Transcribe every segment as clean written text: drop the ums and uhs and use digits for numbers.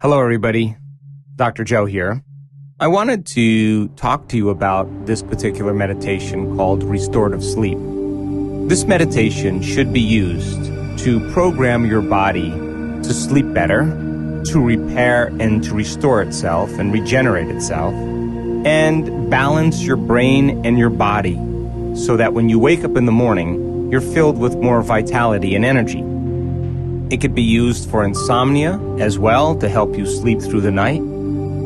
Hello, everybody. Dr. Joe here. I wanted to talk to you about this particular meditation called Restorative Sleep. This meditation should be used to program your body to sleep better, to repair and to restore itself and regenerate itself, and balance your brain and your body so that when you wake up in the morning, you're filled with more vitality and energy. It could be used for insomnia as well to help you sleep through the night,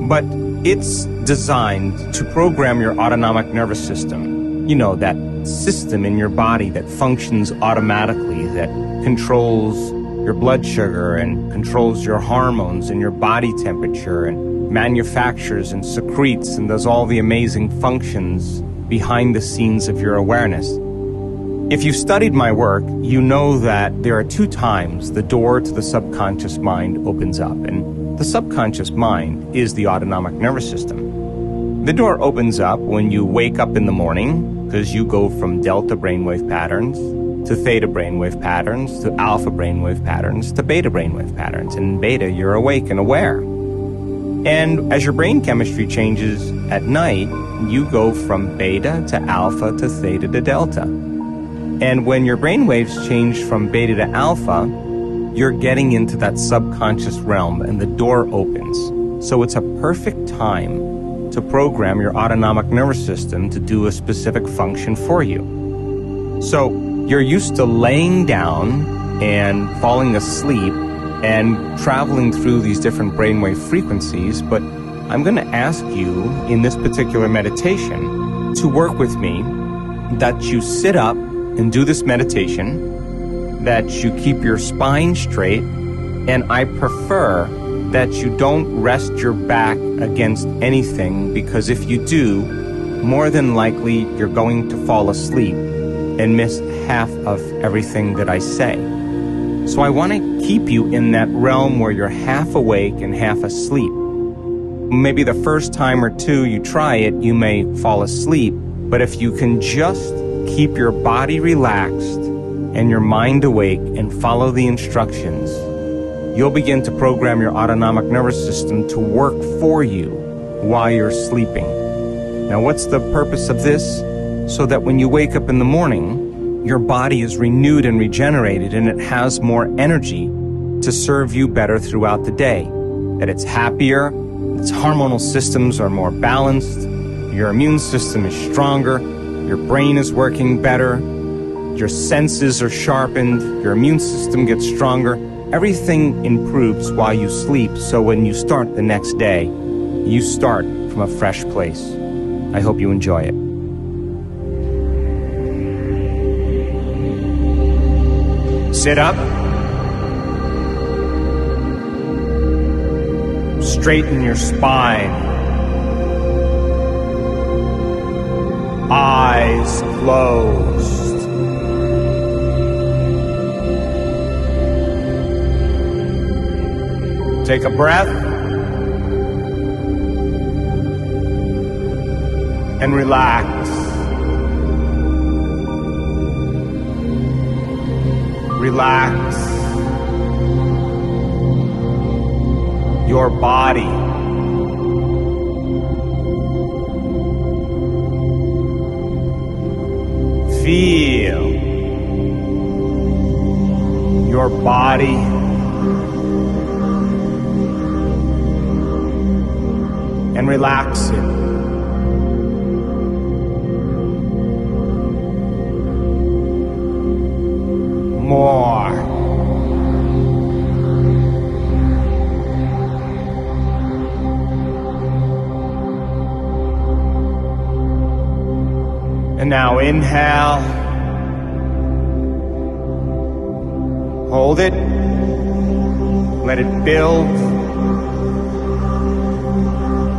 but it's designed to program your autonomic nervous system. You know, that system in your body that functions automatically, that controls your blood sugar and controls your hormones and your body temperature and manufactures and secretes and does all the amazing functions behind the scenes of your awareness. If you've studied my work, you know that there are two times the door to the subconscious mind opens up, and the subconscious mind is the autonomic nervous system. The door opens up when you wake up in the morning, because you go from delta brainwave patterns to theta brainwave patterns to alpha brainwave patterns to beta brainwave patterns, and in beta you're awake and aware. And as your brain chemistry changes at night, you go from beta to alpha to theta to delta. And when your brain waves change from beta to alpha, you're getting into that subconscious realm and the door opens. So it's a perfect time to program your autonomic nervous system to do a specific function for you. So you're used to laying down and falling asleep and traveling through these different brainwave frequencies, but I'm going to ask you in this particular meditation to work with me that you sit up and do this meditation, that you keep your spine straight, and I prefer that you don't rest your back against anything, because if you do, more than likely you're going to fall asleep and miss half of everything that I say. So I want to keep you in that realm where you're half awake and half asleep. Maybe the first time or two you try it, you may fall asleep, but if you can just keep your body relaxed and your mind awake and follow the instructions, you'll begin to program your autonomic nervous system to work for you while you're sleeping. Now, what's the purpose of this? So that when you wake up in the morning, your body is renewed and regenerated and it has more energy to serve you better throughout the day, that it's happier, its hormonal systems are more balanced, your immune system is stronger, your brain is working better, your senses are sharpened, your immune system gets stronger. Everything improves while you sleep, so when you start the next day, you start from a fresh place. I hope you enjoy it. Sit up. Straighten your spine. Eyes closed. Take a breath and relax. Relax your body. Feel your body. And relax it. More. And now inhale, hold it, let it build,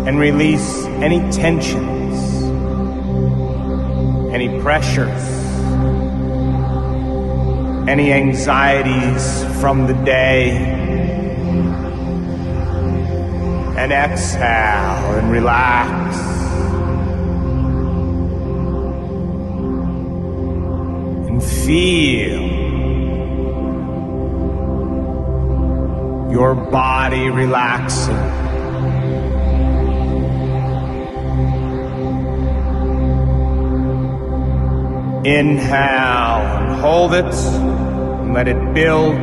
and release any tensions, any pressures, any anxieties from the day, and exhale and relax. Feel your body relaxing. Inhale and hold it, and let it build.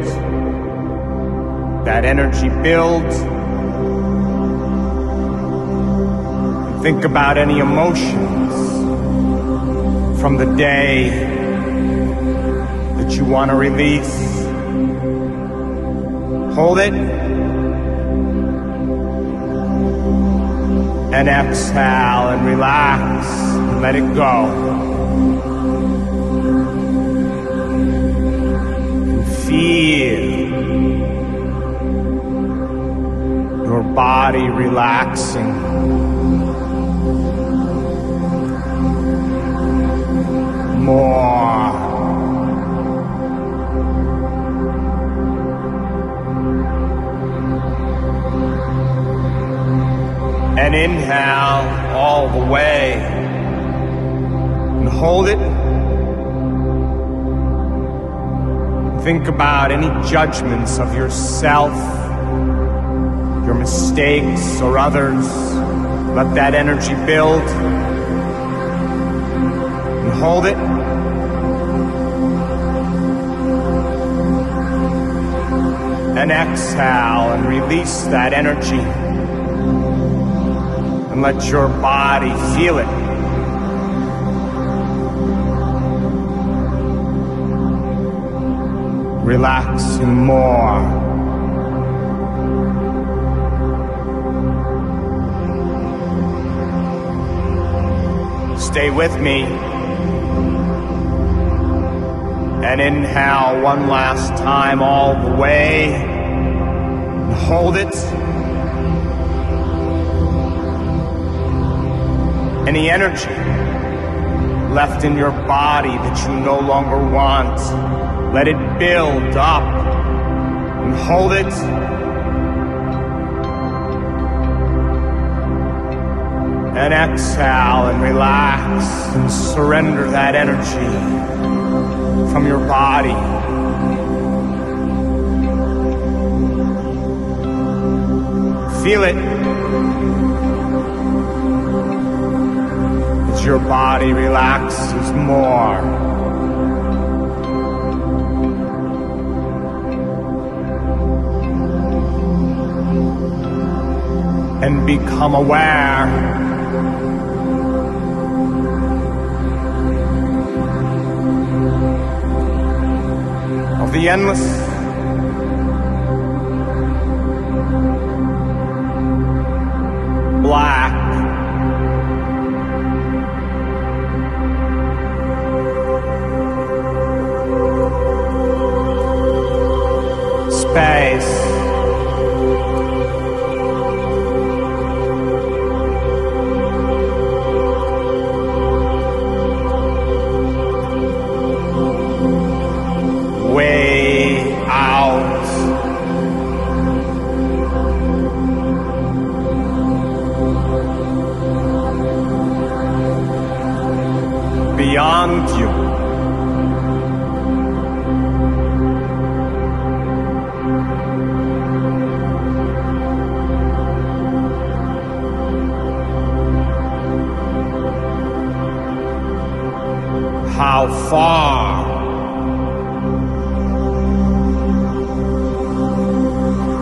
That energy build. Think about any emotions from the day that you want to release. Hold it and exhale and relax and let it go. And feel your body relaxing. More. And inhale all the way and hold it. Think about any judgments of yourself, your mistakes or others. Let that energy build and hold it. And exhale and release that energy. And let your body feel it. Relaxing more. Stay with me. And inhale one last time all the way. And hold it. Any energy left in your body that you no longer want, let it build up and hold it. And exhale and relax and surrender that energy from your body. Feel it. Your body relaxes more. And become aware of the endless black space way out beyond you. How far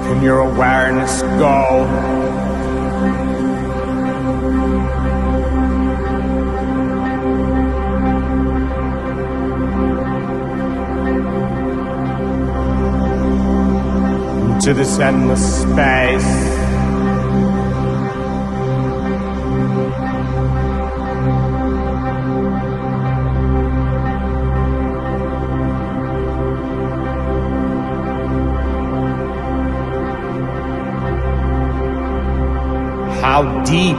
can your awareness go? Into this endless space. How deep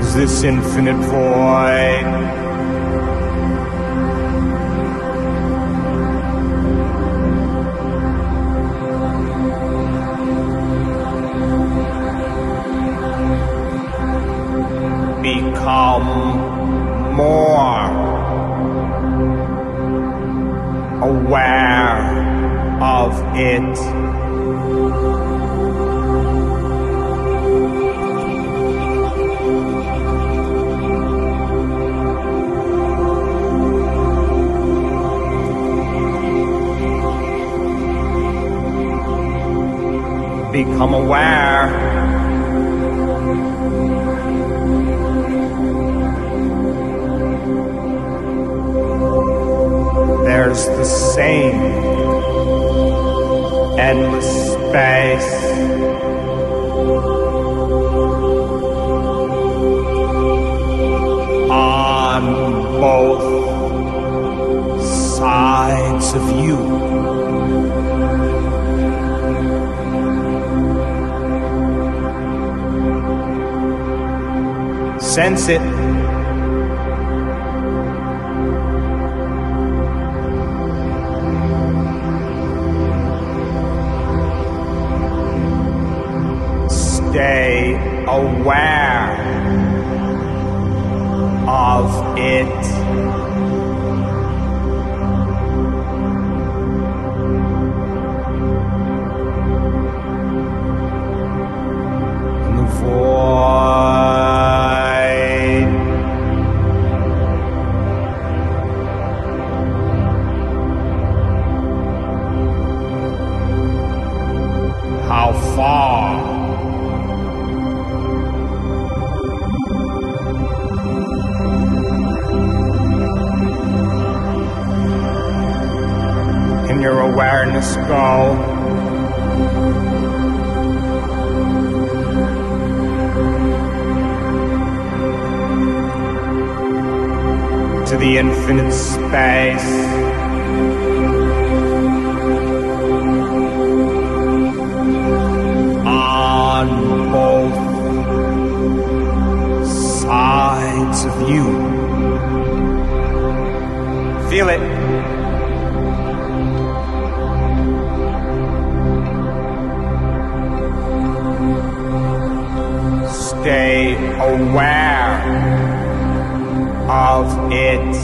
is this infinite void? Become more aware of it. Become aware there's the same endless space on both sides of you. Sense it. Stay aware of it. And the void. How far? Your awareness go to the infinite space on both sides of you. Feel it. Stay aware of it.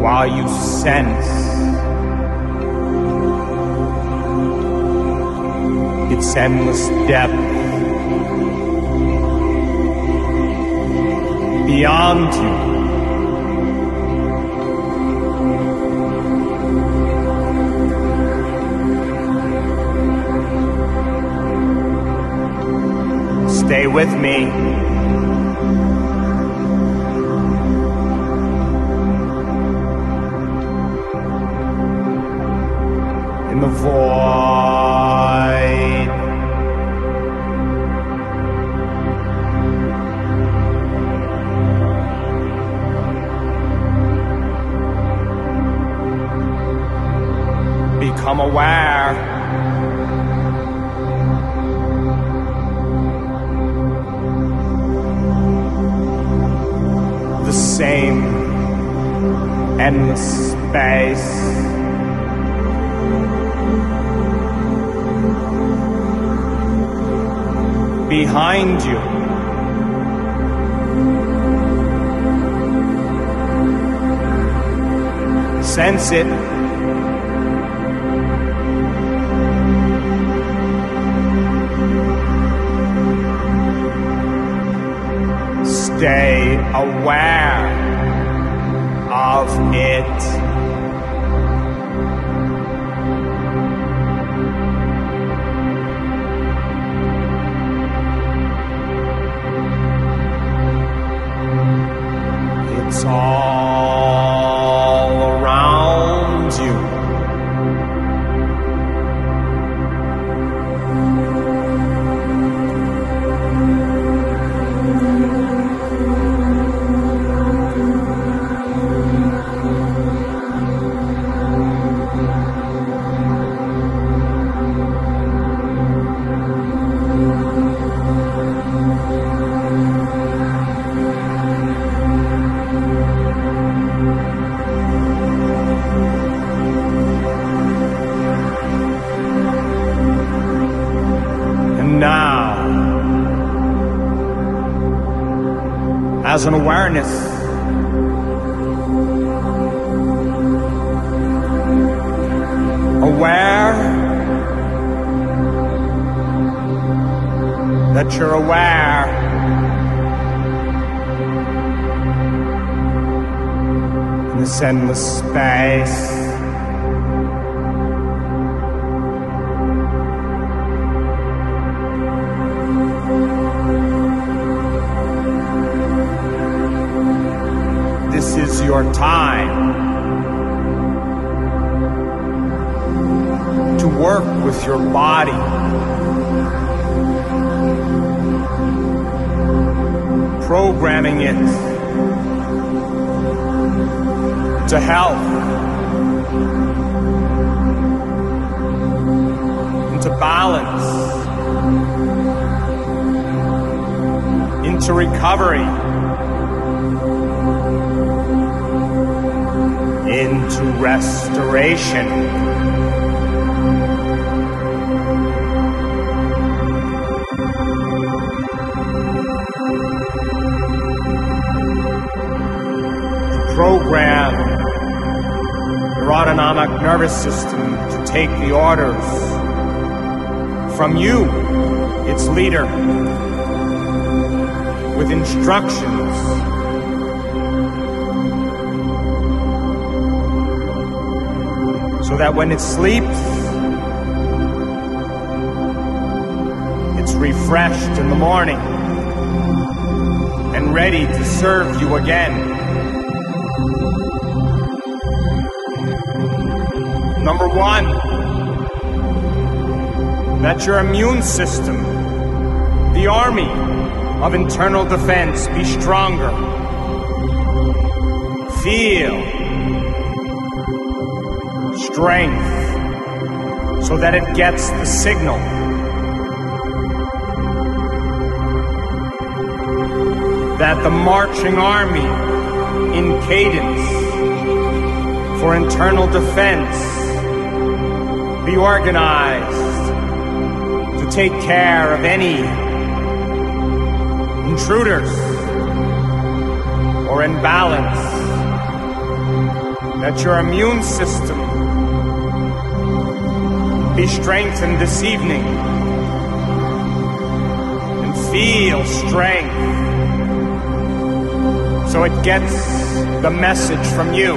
While you sense its endless depth beyond you, stay with me. In the void, become aware same endless space behind you, sense it, stay aware of it. It's all around you. as an awareness. Aware that you're aware. This endless space, this is your time to work with your body, programming it to health, into balance, into recovery, into restoration. The program autonomic nervous system to take the orders from you, its leader, with instructions so that when it sleeps, it's refreshed in the morning and ready to serve you again. Number one, let your immune system, the army of internal defense, be stronger. Feel strength so that it gets the signal. That the marching army in cadence for internal defense be organized to take care of any intruders or imbalance, that your immune system be strengthened this evening and feel strength so it gets the message from you.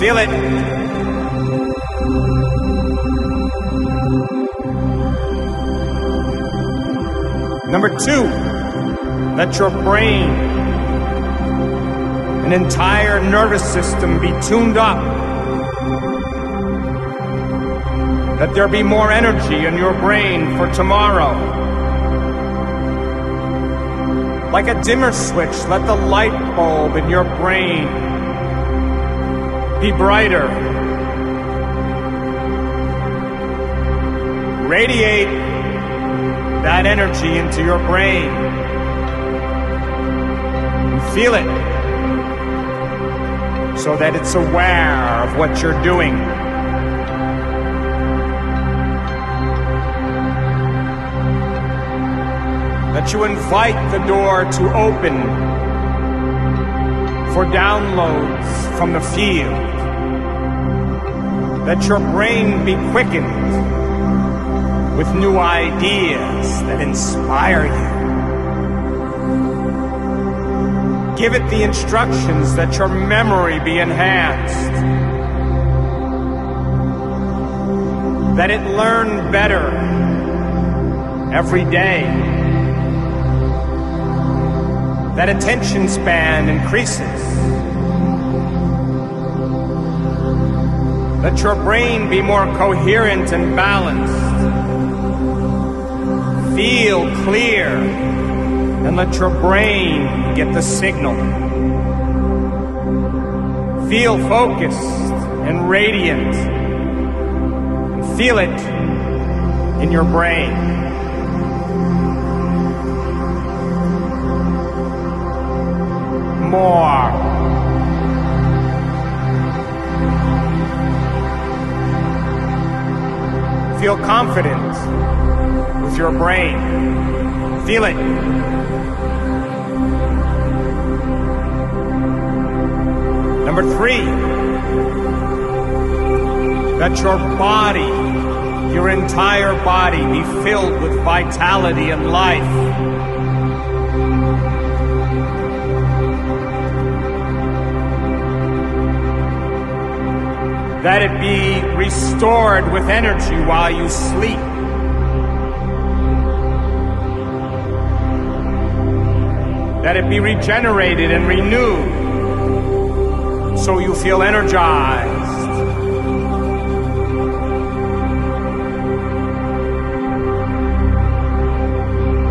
Feel it. Number two, let your brain and entire nervous system be tuned up. That there be more energy in your brain for tomorrow. Like a dimmer switch, let the light bulb in your brain be brighter. Radiate that energy into your brain. Feel it so that it's aware of what you're doing. That you invite the door to open for downloads from the field. That your brain be quickened with new ideas that inspire you. Give it the instructions that your memory be enhanced, that it learn better every day, that attention span increases, that your brain be more coherent and balanced. Feel clear and let your brain get the signal. Feel focused and radiant. Feel it in your brain. More. Feel confident with your brain. Feel it. Number three, let your body, your entire body, be filled with vitality and life. Let it be restored with energy while you sleep. Let it be regenerated and renewed so you feel energized.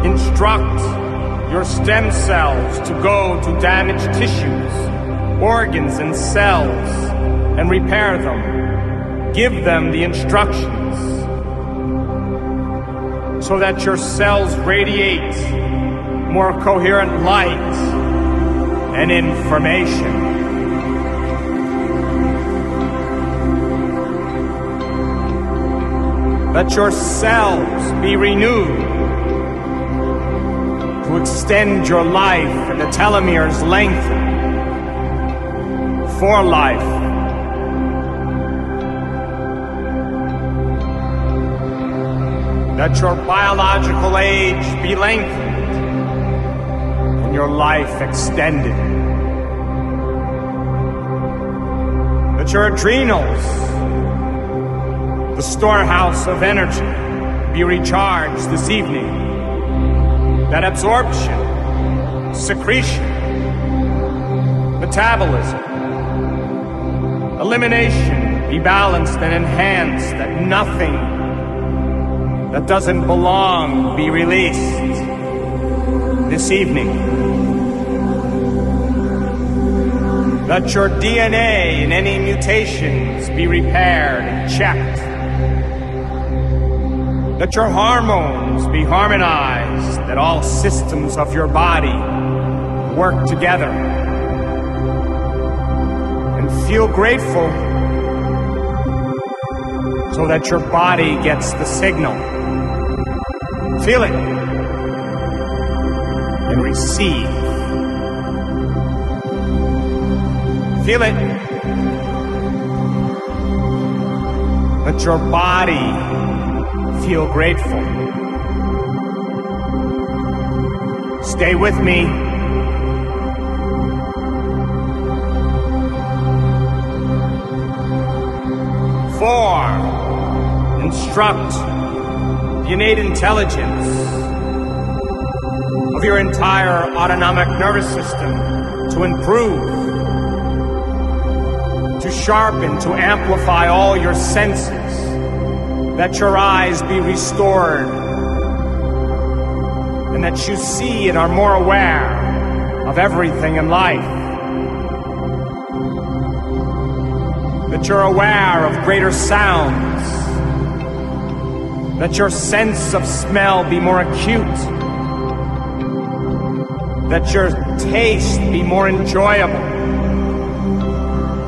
Instruct your stem cells to go to damaged tissues, organs, and cells, and repair them. Give them the instructions so that your cells radiate more coherent light and information. Let your cells be renewed to extend your life and the telomeres lengthen for life. Let your biological age be lengthened and your life extended. Let your adrenals, the storehouse of energy, be recharged this evening. That absorption, secretion, metabolism, elimination be balanced and enhanced, that nothing that doesn't belong be released this evening. Let your DNA and any mutations be repaired and checked. Let your hormones be harmonized, that all systems of your body work together. And feel grateful so that your body gets the signal. Feel it and receive. Feel it. Let your body feel grateful. Stay with me. Four, instruct the innate intelligence of your entire autonomic nervous system to improve, to sharpen, to amplify all your senses. That your eyes be restored and that you see and are more aware of everything in life. That you're aware of greater sounds. Let your sense of smell be more acute. Let your taste be more enjoyable.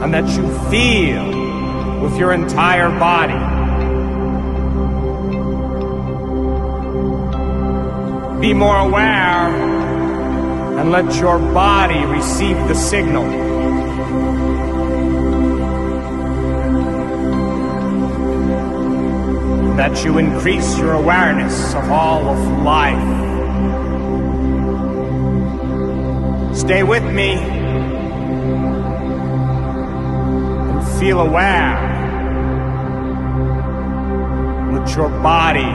And that you feel with your entire body. Be more aware and let your body receive the signal. That you increase your awareness of all of life. Stay with me and feel aware. Let your body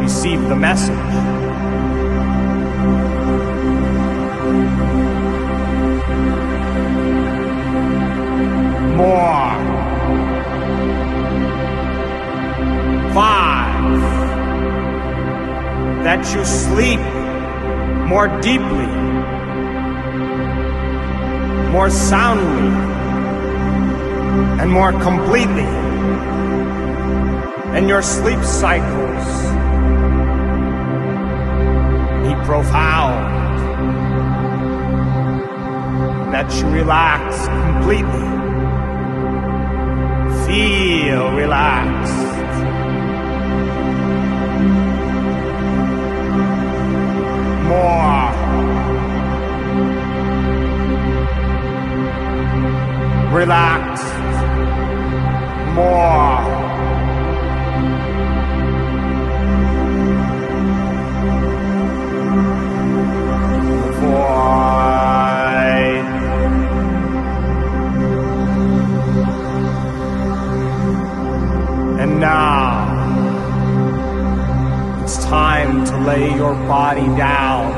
receive the message. More. Five, that you sleep more deeply, more soundly, and more completely, and your sleep cycles be profound, that you relax completely, feel relaxed. it's time to lay your body down.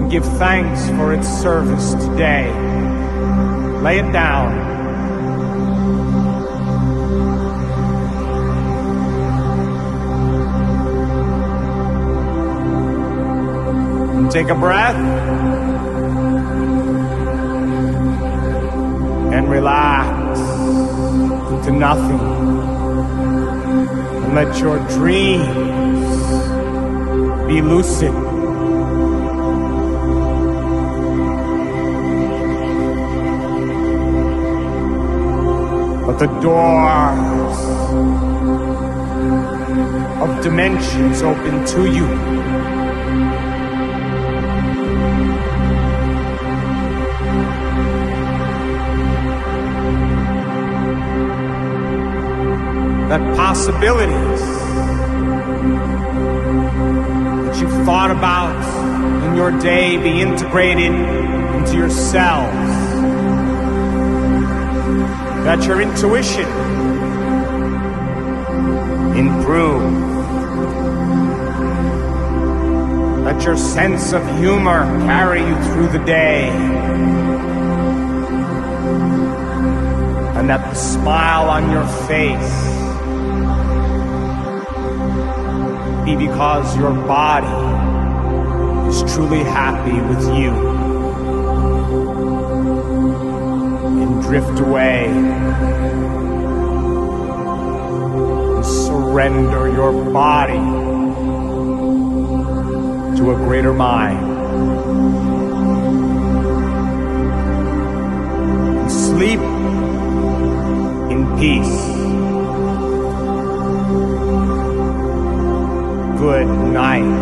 And give thanks for its service today. Lay it down. Take a breath and relax into nothing, and let your dreams be lucid. But the doors of dimensions open to you. That possibilities that you've thought about in your day be integrated into yourselves. That your intuition improve. That your sense of humor carry you through the day. And that the smile on your face be because your body is truly happy with you, and drift away and surrender your body to a greater mind, and sleep in peace. Good night.